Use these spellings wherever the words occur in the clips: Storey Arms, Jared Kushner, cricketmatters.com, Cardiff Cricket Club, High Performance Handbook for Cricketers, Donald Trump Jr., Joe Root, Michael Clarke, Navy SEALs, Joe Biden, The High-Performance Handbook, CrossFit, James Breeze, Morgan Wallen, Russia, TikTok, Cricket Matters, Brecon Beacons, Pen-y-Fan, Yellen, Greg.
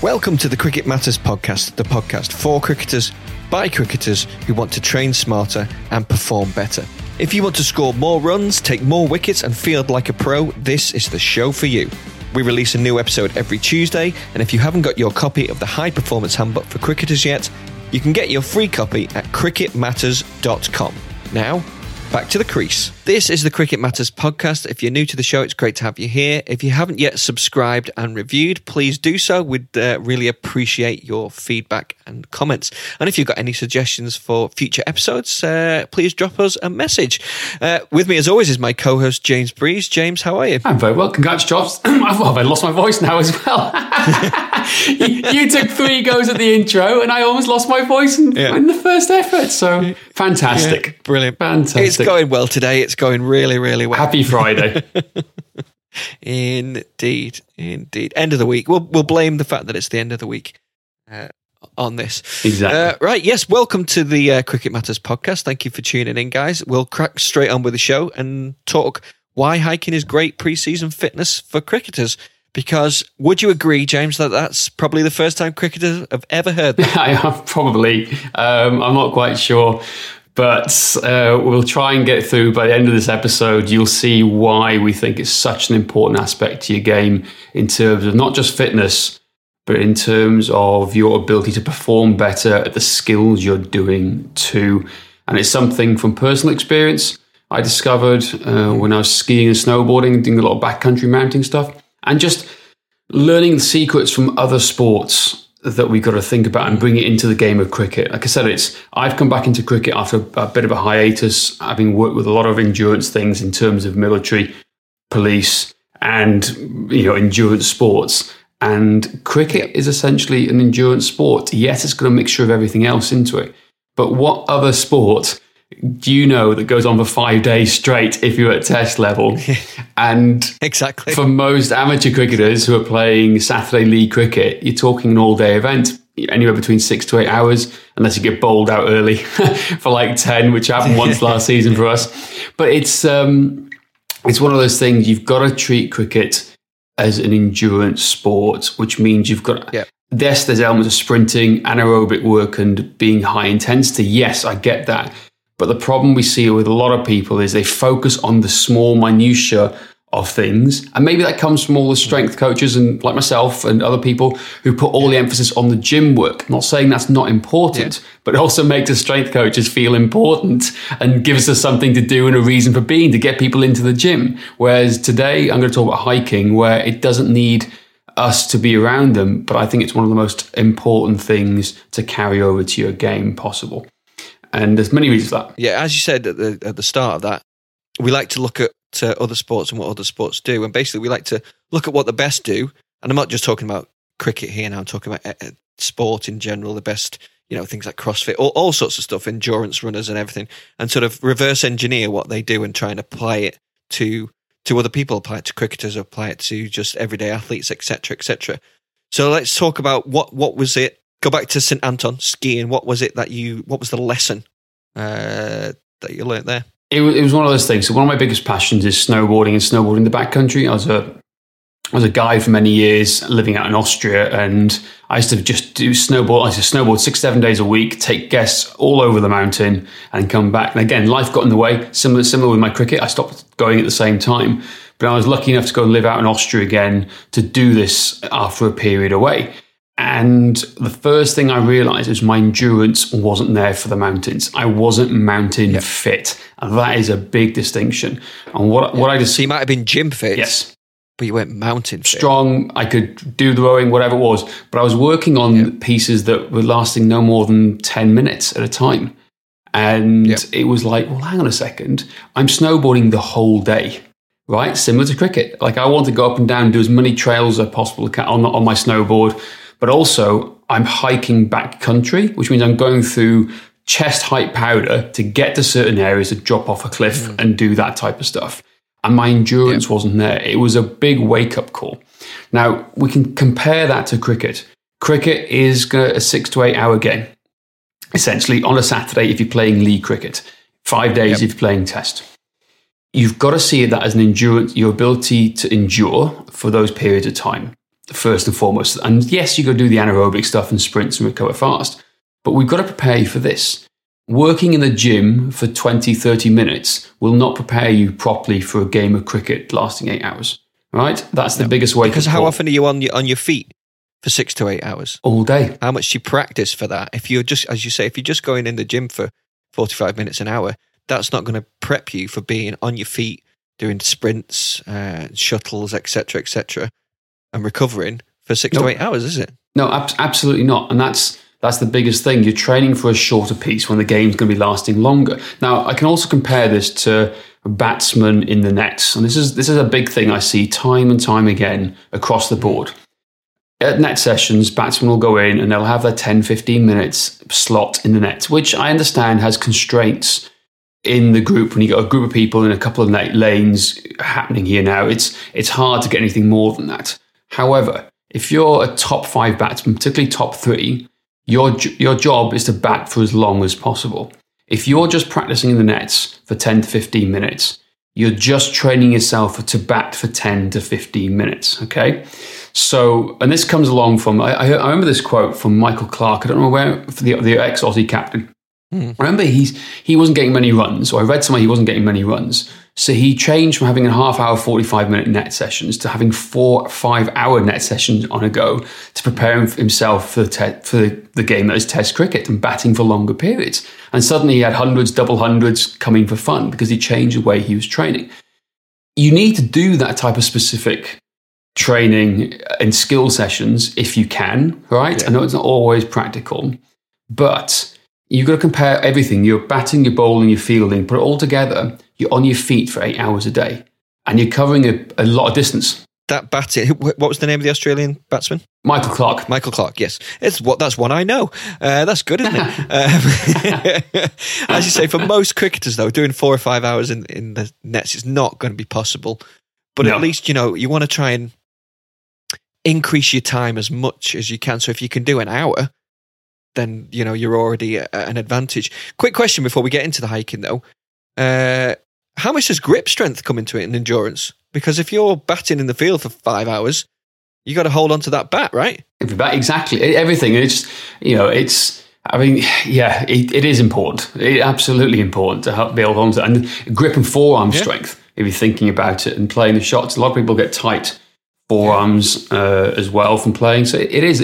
Welcome to the Cricket Matters podcast, the podcast for cricketers, by cricketers who want to train smarter and perform better. If you want to score more runs, take more wickets and field like a pro, this is the show for you. We release a new episode every Tuesday, and if you haven't got your copy of the High Performance Handbook for Cricketers yet, you can get your free copy at cricketmatters.com. Now, back to the crease. This is the Cricket Matters podcast. If you're new to the show, it's great to have you here. If you haven't yet subscribed and reviewed, please do so. We'd really appreciate your feedback and comments. And if you've got any suggestions for future episodes, please drop us a message. With me, as always, is my co-host, James Breeze. James, how are you? I'm very well. Congrats, Jobs. I've lost my voice now as well. You took three goes at the intro, and I almost lost my voice in the first effort. So fantastic. Yeah, brilliant. Fantastic. It's going well today. It's going really, really well. Happy Friday. Indeed. End of the week. We'll blame the fact that it's the end of the week on this. Exactly. Right. Yes. Welcome to the Cricket Matters podcast. Thank you for tuning in, guys. We'll crack straight on with the show and talk why hiking is great pre-season fitness for cricketers. Because would you agree, James, that that's probably the first time cricketers have ever heard that? I have probably. I'm not quite sure. But we'll try and get through. By the end of this episode, you'll see why we think it's such an important aspect to your game in terms of not just fitness, but in terms of your ability to perform better at the skills you're doing too. And it's something from personal experience I discovered when I was skiing and snowboarding, doing a lot of backcountry mounting stuff, and just learning the secrets from other sports that we've got to think about and bring it into the game of cricket. Like I said, I've come back into cricket after a bit of a hiatus, having worked with a lot of endurance things in terms of military, police, and endurance sports. And cricket is essentially an endurance sport. Yes, it's got a mixture of everything else into it. But what other sport do you know that goes on for 5 days straight if you're at test level? And exactly, for most amateur cricketers who are playing Saturday league cricket, you're talking an all-day event, anywhere between 6 to 8 hours, unless you get bowled out early for like 10, which happened once last season for us. But it's one of those things, you've got to treat cricket as an endurance sport, which means you've got... Yep. Yes, there's elements of sprinting, anaerobic work, and being high intensity. Yes, I get that. But the problem we see with a lot of people is they focus on the small minutiae of things. And maybe that comes from all the strength coaches and like myself and other people who put all the emphasis on the gym work. I'm not saying that's not important, but it also makes the strength coaches feel important and gives us something to do and a reason for being, to get people into the gym. Whereas today I'm going to talk about hiking, where it doesn't need us to be around them. But I think it's one of the most important things to carry over to your game possible. And there's many reasons for that. Yeah, as you said at the start of that, we like to look at other sports and what other sports do. And basically, we like to look at what the best do. And I'm not just talking about cricket here now. I'm talking about sport in general, the best, things like CrossFit, all sorts of stuff, endurance runners and everything, and sort of reverse engineer what they do and try and apply it to other people, apply it to cricketers, apply it to just everyday athletes, et cetera, et cetera. So let's talk about what was it. Go back to St. Anton skiing. What was the lesson that you learnt there? It was one of those things. So one of my biggest passions is snowboarding and snowboarding in the backcountry. I was a guide for many years living out in Austria, and I used to just do snowboard. I used to snowboard 6-7 days a week, take guests all over the mountain and come back. And again, life got in the way. Similar with my cricket. I stopped going at the same time, but I was lucky enough to go and live out in Austria again to do this after a period away. And the first thing I realized is my endurance wasn't there for the mountains. I wasn't mountain fit. And that is a big distinction. And what I just... So you might have been gym fit. Yes. But you weren't mountain fit. Strong. I could do the rowing, whatever it was. But I was working on pieces that were lasting no more than 10 minutes at a time. And it was like, well, hang on a second. I'm snowboarding the whole day. Right? Similar to cricket. Like I want to go up and down and do as many trails as possible on my snowboard. But also, I'm hiking backcountry, which means I'm going through chest-height powder to get to certain areas to drop off a cliff and do that type of stuff. And my endurance wasn't there. It was a big wake-up call. Now, we can compare that to cricket. Cricket is a 6 to 8 hour game, essentially, on a Saturday if you're playing league cricket, 5 days if you're playing test. You've got to see that as an endurance, your ability to endure for those periods of time. first and foremost. And yes, you go do the anaerobic stuff and sprints and recover fast, but we've got to prepare you for this. Working in the gym for 20, 30 minutes will not prepare you properly for a game of cricket lasting 8 hours, right? That's the biggest way. Because how often are you on your feet for 6 to 8 hours? All day. How much do you practice for that? If you're just, as you say, if you're just going in the gym for 45 minutes an hour, that's not going to prep you for being on your feet, doing sprints, shuttles, et cetera, and recovering for 6 to 8 hours, is it? No, absolutely not. And that's the biggest thing. You're training for a shorter piece when the game's going to be lasting longer. Now, I can also compare this to a batsman in the nets. And this is a big thing I see time and time again across the board. At net sessions, batsmen will go in and they'll have their 10, 15 minutes slot in the nets, which I understand has constraints in the group. When you've got a group of people in a couple of lanes happening here now, it's hard to get anything more than that. However, if you're a top five batsman, particularly top three, your job is to bat for as long as possible. If you're just practicing in the nets for 10 to 15 minutes, you're just training yourself to bat for 10 to 15 minutes, okay? So, and this comes along from, I remember this quote from Michael Clarke, I don't know where, the ex-Aussie captain. I remember he wasn't getting many runs, or I read somewhere he wasn't getting many runs. So he changed from having a half hour, 45 minute net sessions to having 4-5 hour net sessions on a go to prepare himself for the game that is Test cricket and batting for longer periods. And suddenly he had hundreds, double hundreds coming for fun because he changed the way he was training. You need to do that type of specific training and skill sessions if you can, right? Yeah. I know it's not always practical, but you've got to compare everything. You're batting, you're bowling, you're fielding, put it all together. You're on your feet for 8 hours a day and you're covering a lot of distance. That batting, what was the name of the Australian batsman? Michael Clarke. Michael Clarke, yes. That's one I know. That's good, isn't it? As you say, for most cricketers though, doing 4 or 5 hours in the nets is not going to be possible. But at least, you want to try and increase your time as much as you can. So if you can do an hour, then you're already at an advantage. Quick question before we get into the hiking though, how much does grip strength come into it in endurance? Because if you're batting in the field for 5 hours, you got to hold on to that bat, right? Exactly, everything. It's it is important. It's absolutely important to be able to hold on to, and grip and forearm strength. If you're thinking about it and playing the shots, a lot of people get tight forearms as well from playing, so it is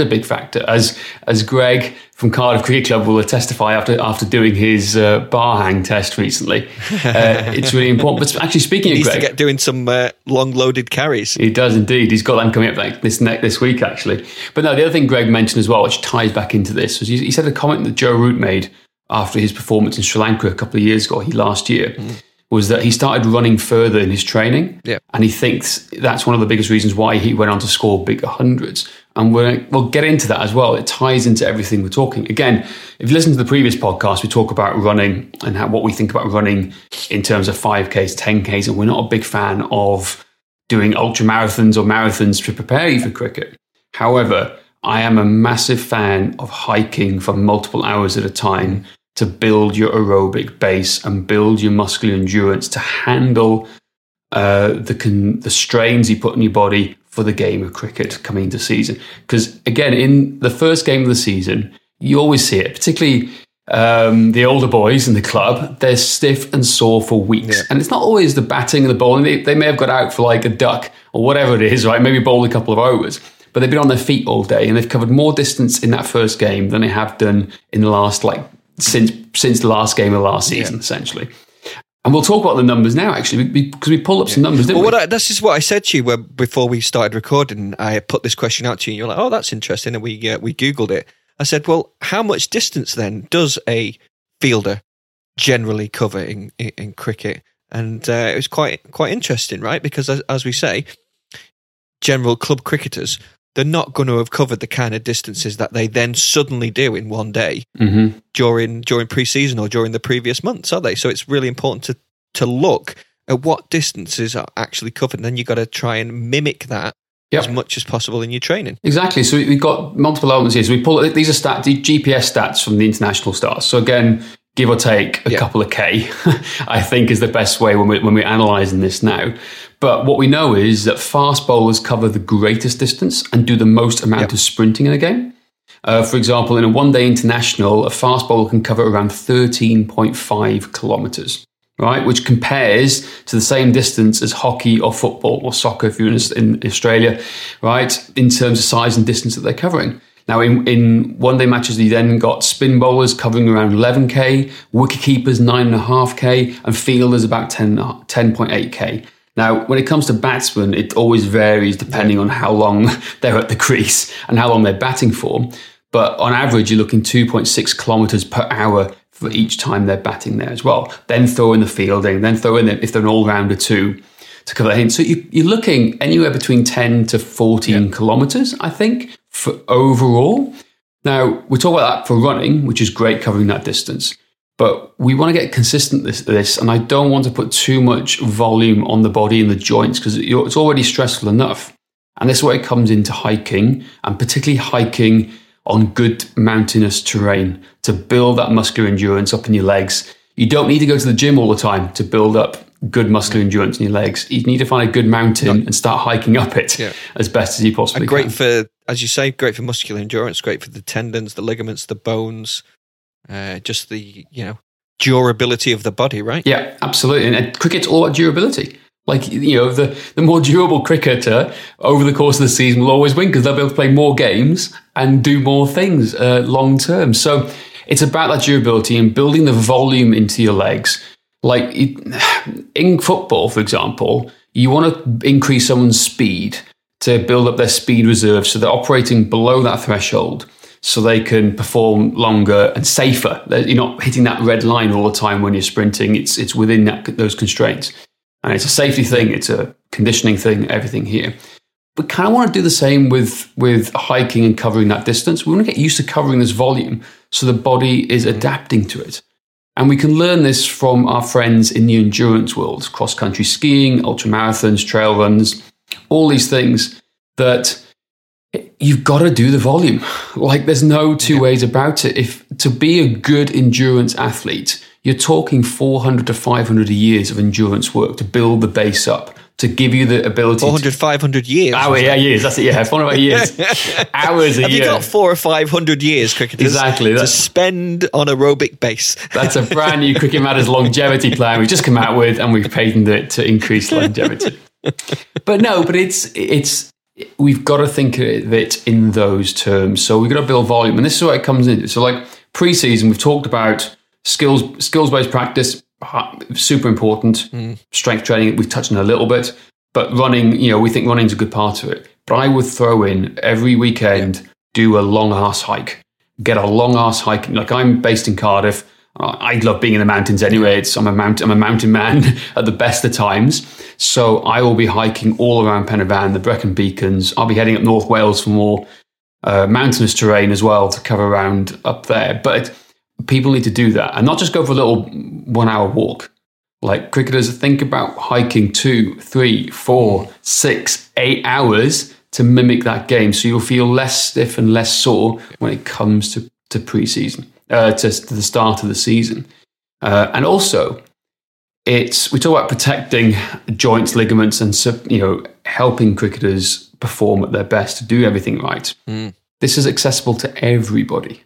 a big factor. As Greg from Cardiff Cricket Club will testify after doing his bar hang test recently, it's really important. But actually, speaking of Greg, he needs to get doing some long loaded carries. He does indeed. He's got them coming up like this week actually. But no, the other thing Greg mentioned as well, which ties back into this, was he said a comment that Joe Root made after his performance in Sri Lanka a couple of years ago, last year. Mm. was that he started running further in his training. Yep. And he thinks that's one of the biggest reasons why he went on to score bigger hundreds. And we'll get into that as well. It ties into everything we're talking. Again, if you listen to the previous podcast, we talk about running and what we think about running in terms of 5Ks, 10Ks, and we're not a big fan of doing ultra marathons or marathons to prepare you for cricket. However, I am a massive fan of hiking for multiple hours at a time to build your aerobic base and build your muscular endurance to handle the strains you put on your body for the game of cricket coming into season. Because again, in the first game of the season, you always see it, particularly the older boys in the club, they're stiff and sore for weeks. Yeah. And it's not always the batting and the bowling. They may have got out for like a duck or whatever it is, right? Maybe bowled a couple of overs. But they've been on their feet all day and they've covered more distance in that first game than they have done in the last since the last game of last season, essentially. And we'll talk about the numbers now, actually, because we pulled up some numbers, didn't we? This is what I said to you before we started recording. I put this question out to you and you're like, oh, that's interesting. And we Googled it. I said, well, how much distance then does a fielder generally cover in cricket? And it was quite interesting, right? Because as we say, general club cricketers, they're not going to have covered the kind of distances that they then suddenly do in one day during pre-season or during the previous months, are they? So it's really important to look at what distances are actually covered. And then you've got to try and mimic that as much as possible in your training. Exactly. So we've got multiple elements here. So we pull these are GPS stats from the international stars. So again, give or take a couple of K, I think is the best way when we're analysing this now. But what we know is that fast bowlers cover the greatest distance and do the most amount of sprinting in a game. For example, in a one-day international, a fast bowler can cover around 13.5 kilometres, right? Which compares to the same distance as hockey or football or soccer, if you're in Australia, right? In terms of size and distance that they're covering. Now, in one-day matches, you then got spin bowlers covering around 11k, wicketkeepers 9.5k, and fielders about 10.8k. Now, when it comes to batsmen, it always varies depending on how long they're at the crease and how long they're batting for. But on average, you're looking 2.6 kilometres per hour for each time they're batting there as well. Then throw in the fielding, then throw in if they're an all-rounder too, to cover that in. So you're looking anywhere between 10 to 14 kilometres, I think, for overall. Now, we talk about that for running, which is great covering that distance. But we want to get consistent with this, and I don't want to put too much volume on the body and the joints because it's already stressful enough. And this is where it comes into hiking, and particularly hiking on good mountainous terrain to build that muscular endurance up in your legs. You don't need to go to the gym all the time to build up good muscular endurance in your legs. You need to find a good mountain and start hiking up it as best as you possibly can. And great for, as you say, great for muscular endurance, great for the tendons, the ligaments, the bones. Just the, durability of the body, right? Yeah, absolutely. And cricket's all about durability. Like, the more durable cricketer over the course of the season will always win because they'll be able to play more games and do more things long term. So it's about that durability and building the volume into your legs. Like in football, for example, you want to increase someone's speed to build up their speed reserve so they're operating below that threshold, so they can perform longer and safer. You're not hitting that red line all the time when you're sprinting. It's within those constraints. And it's a safety thing. It's a conditioning thing, everything here. But kind of want to do the same with hiking and covering that distance. We want to get used to covering this volume so the body is adapting to it. And we can learn this from our friends in the endurance world, cross-country skiing, ultramarathons, trail runs, all these things that... You've got to do the volume. Like there's no two ways about it. If to be a good endurance athlete, you're talking 400 to 500 years of endurance work to build the base up, to give you the ability 500 years. Oh, yeah, years. That's it. Yeah, 400 years. Hours a year. Have you got 400 or 500 years, cricketers, exactly, to spend on aerobic base? That's a brand new Cricket Matters longevity plan we've just come out with, and we've patented it to increase longevity. But it's we've got to think of it in those terms. So we've got to build volume. And this is where it comes in. So like pre-season, we've talked about skills-based practice, super important. Strength training, we've touched on a little bit. But running, we think running's a good part of it. But I would throw in every weekend, do a long-ass hike. Get a long-ass hike. Like I'm based in Cardiff. I love being in the mountains anyway. I'm a mountain man at the best of times. So I will be hiking all around Pen-y-Fan, the Brecon Beacons. I'll be heading up North Wales for more mountainous terrain as well to cover around up there. But people need to do that and not just go for a little 1 hour walk. Like cricketers, think about hiking 2, 3, 4, 6, 8 hours to mimic that game. So you'll feel less stiff and less sore when it comes to pre-season. To the start of the season. And also, we talk about protecting joints, ligaments, and helping cricketers perform at their best to do everything right. This is accessible to everybody,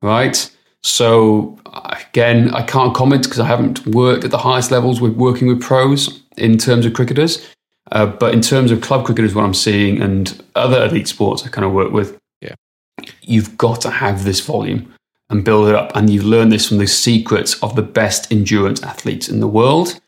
right? So again, I can't comment because I haven't worked at the highest levels with working with pros in terms of cricketers. But in terms of club cricketers, what I'm seeing and other elite sports I kind of work with, you've got to have this volume and build it up. And you've learned this from the secrets of the best endurance athletes in the world.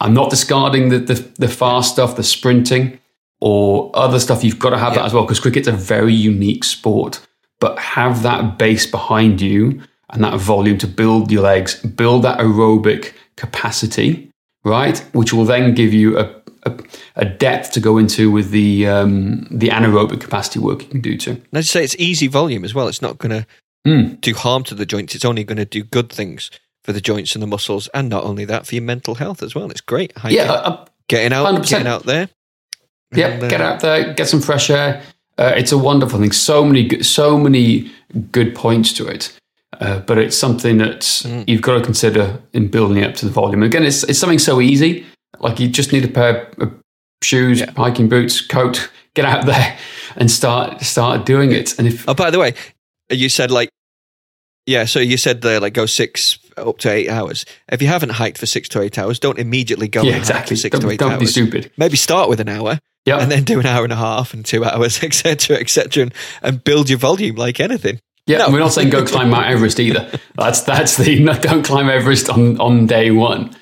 I'm not discarding the fast stuff, the sprinting or other stuff. You've got to have that as well because cricket's a very unique sport. But have that base behind you and that volume to build your legs, build that aerobic capacity, right? Which will then give you a depth to go into with the anaerobic capacity work you can do too. And I'd say it's easy volume as well. It's not going to do harm to the joints. It's only going to do good things for the joints and the muscles, and not only that, for your mental health as well. It's great. Hiking, getting out there. Get out there, get some fresh air. It's a wonderful thing. So many good points to it. But it's something that you've got to consider in building up to the volume. Again, it's something so easy. Like you just need a pair of shoes, hiking boots, coat, get out there and start doing it. And if by the way, you said go 6 up to 8 hours. If you haven't hiked for 6 to 8 hours, don't immediately go hike for 6 to 8 hours. Don't be stupid. Maybe start with an hour and then do an hour and a half and 2 hours, etc., and build your volume like anything. Yeah, no. We're not saying go climb Mount Everest either. Don't climb Everest on day one.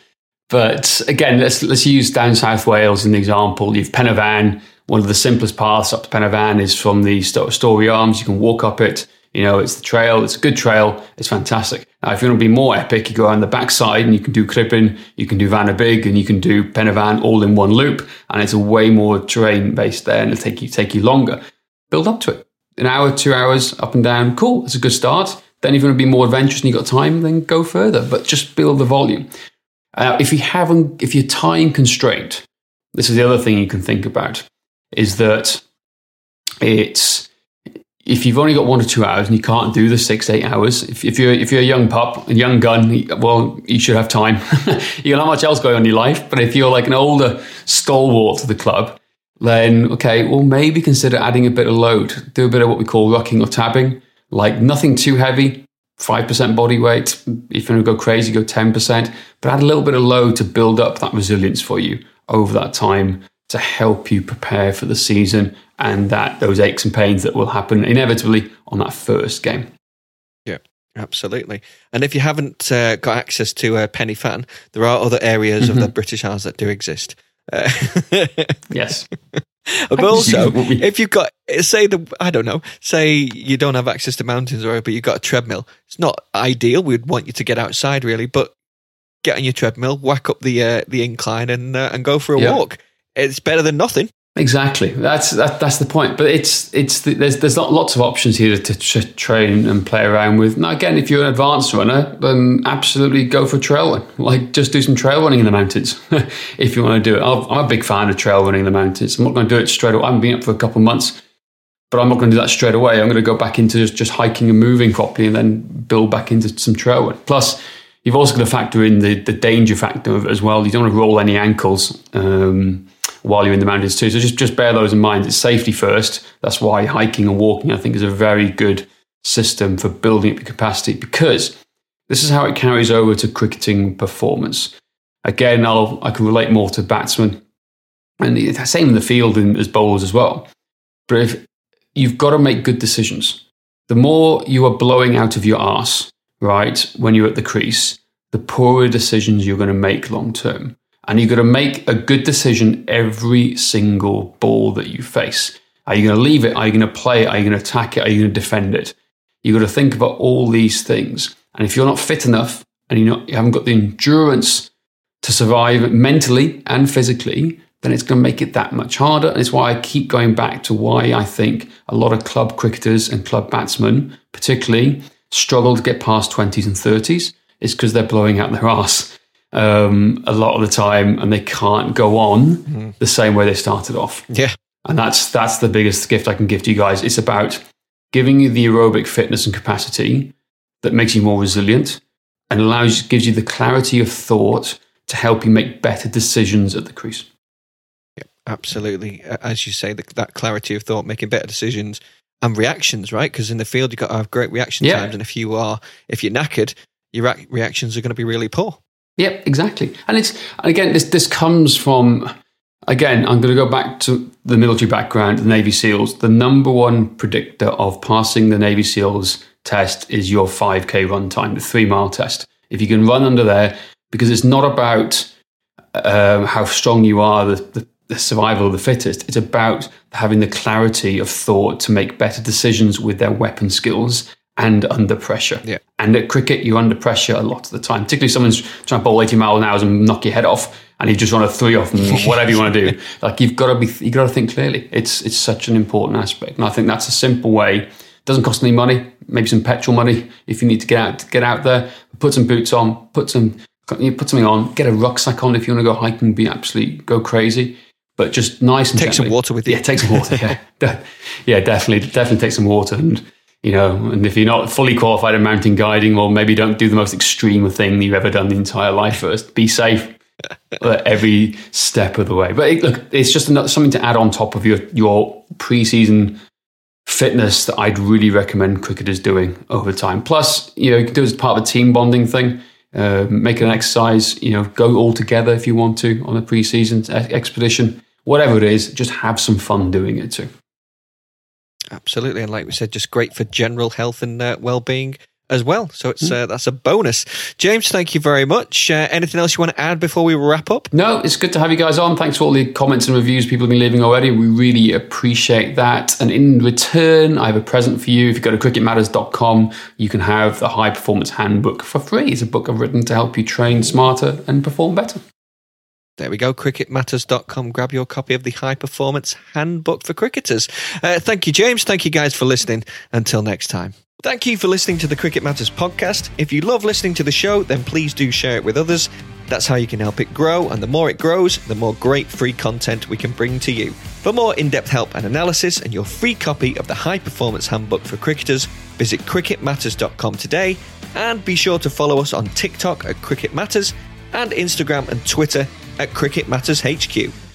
But again, let's use down South Wales as an example. You've Pen-y-Fan. One of the simplest paths up to Pen-y-Fan is from the Storey Arms. You can walk up it. You know, it's the trail. It's a good trail. It's fantastic. Now, if you want to be more epic, you go on the backside and you can do Crippen, you can do Vanabig, and you can do Pen-y-Fan all in one loop. And it's a way more terrain based there, and it'll take you longer. Build up to it. An hour, 2 hours, up and down. Cool. That's a good start. Then if you want to be more adventurous and you've got time, then go further. But just build the volume. If you're time constrained, this is the other thing you can think about, is that if you've only got 1 or 2 hours and you can't do the 6 to 8 hours, if you're a young pup, a young gun, well, you should have time. You've got not much else going on in your life. But if you're like an older stalwart to the club, then maybe consider adding a bit of load. Do a bit of what we call rucking or tabbing, like nothing too heavy. 5% body weight. If you want to go crazy, go 10%. But add a little bit of load to build up that resilience for you over that time to help you prepare for the season and those aches and pains that will happen inevitably on that first game. Yeah, absolutely. And if you haven't got access to a Pen-y-Fan, there are other areas of the British Isles that do exist. Yes. But also, if you've got, say you don't have access to mountains or but you've got a treadmill, it's not ideal. We'd want you to get outside really, but get on your treadmill, whack up the incline and go for a walk. It's better than nothing. Exactly. That's the point. But there's lots of options here to train and play around with. Now, again, if you're an advanced runner, then absolutely go for trail running. Like, just do some trail running in the mountains if you want to do it. I'm a big fan of trail running in the mountains. I'm not going to do it straight away. I haven't been up for a couple of months, but I'm not going to do that straight away. I'm going to go back into just hiking and moving properly and then build back into some trail running. Plus, you've also got to factor in the danger factor of it as well. You don't want to roll any ankles while you're in the mountains too. So just bear those in mind. It's safety first. That's why hiking and walking, I think, is a very good system for building up your capacity, because this is how it carries over to cricketing performance. Again, I can relate more to batsmen, and the same in the field and as bowlers as well. But if you've got to make good decisions, the more you are blowing out of your arse, right, when you're at the crease, the poorer decisions you're going to make long term. And you've got to make a good decision every single ball that you face. Are you going to leave it? Are you going to play it? Are you going to attack it? Are you going to defend it? You've got to think about all these things. And if you're not fit enough and you haven't got the endurance to survive mentally and physically, then it's going to make it that much harder. And it's why I keep going back to why I think a lot of club cricketers and club batsmen particularly struggle to get past 20s and 30s. It's because they're blowing out their arse a lot of the time, and they can't go on the same way they started off. Yeah. And that's the biggest gift I can give to you guys. It's about giving you the aerobic fitness and capacity that makes you more resilient and gives you the clarity of thought to help you make better decisions at the crease. Yeah, absolutely. As you say, that clarity of thought, making better decisions and reactions, right? Because in the field, you've got to have great reaction times. And if you're knackered, your reactions are going to be really poor. Yep, exactly. And this comes from, I'm going to go back to the military background, the Navy SEALs. The number one predictor of passing the Navy SEALs test is your 5K run time, the 3 mile test. If you can run under there, because it's not about how strong you are, the survival of the fittest. It's about having the clarity of thought to make better decisions with their weapon skills and under pressure. Yeah. And at cricket, you're under pressure a lot of the time, particularly if someone's trying to bowl 80 mile an hour and knock your head off and you just want to throw you off and whatever you want to do. Like, you've got to think clearly. It's such an important aspect. And I think that's a simple way. It doesn't cost any money, maybe some petrol money if you need to get out there, put some boots on, put something on, get a rucksack on if you want to go hiking, be absolutely go crazy. But just nice and take some water with you. Yeah, take some water. Yeah, definitely take some water. And and if you're not fully qualified in mountain guiding, well, maybe don't do the most extreme thing you've ever done the entire life first. Be safe. every step of the way. But it, look, it's just another, something to add on top of your pre-season fitness that I'd really recommend cricketers doing over time. Plus, you know, you can do it as part of a team bonding thing. Make it an exercise, you know, go all together if you want to on a pre-season expedition. Whatever it is, just have some fun doing it too. Absolutely. And like we said, just great for general health and well-being as well. So it's that's a bonus. James, thank you very much. Anything else you want to add before we wrap up? No, it's good to have you guys on. Thanks for all the comments and reviews people have been leaving already. We really appreciate that. And in return, I have a present for you. If you go to cricketmatters.com, you can have the High Performance Handbook for free. It's a book I've written to help you train smarter and perform better. There we go, cricketmatters.com. Grab your copy of the High Performance Handbook for Cricketers. Thank you, James. Thank you guys for listening. Until next time. Thank you for listening to the Cricket Matters podcast. If you love listening to the show, then please do share it with others. That's how you can help it grow, and the more it grows, the more great free content we can bring to you. For more in-depth help and analysis and your free copy of the High Performance Handbook for Cricketers, visit cricketmatters.com today, and be sure to follow us on TikTok at Cricket Matters and Instagram and Twitter at Cricket Matters HQ.